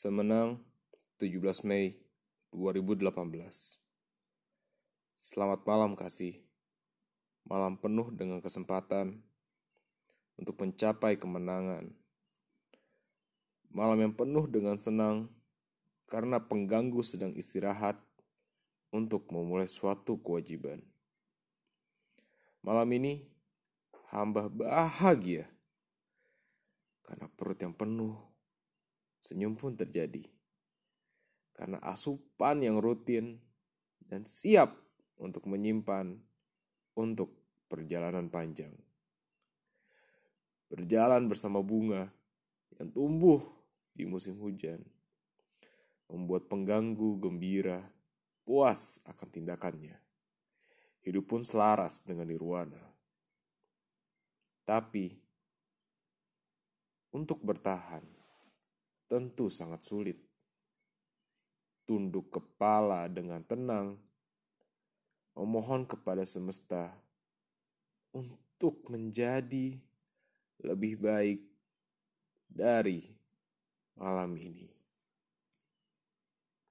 Semenang 17 Mei 2018. Selamat malam kasih. Malam penuh dengan kesempatan untuk mencapai kemenangan. Malam yang penuh dengan senang karena pengganggu sedang istirahat untuk memulai suatu kewajiban. Malam ini hamba bahagia karena perut yang penuh. Senyum pun terjadi, karena asupan yang rutin dan siap untuk menyimpan untuk perjalanan panjang. Berjalan bersama bunga yang tumbuh di musim hujan, membuat pengganggu gembira, puas akan tindakannya. Hidup pun selaras dengan nirwana. Tapi, untuk bertahan, tentu sangat sulit. Tunduk kepala dengan tenang, memohon kepada semesta untuk menjadi lebih baik dari malam ini.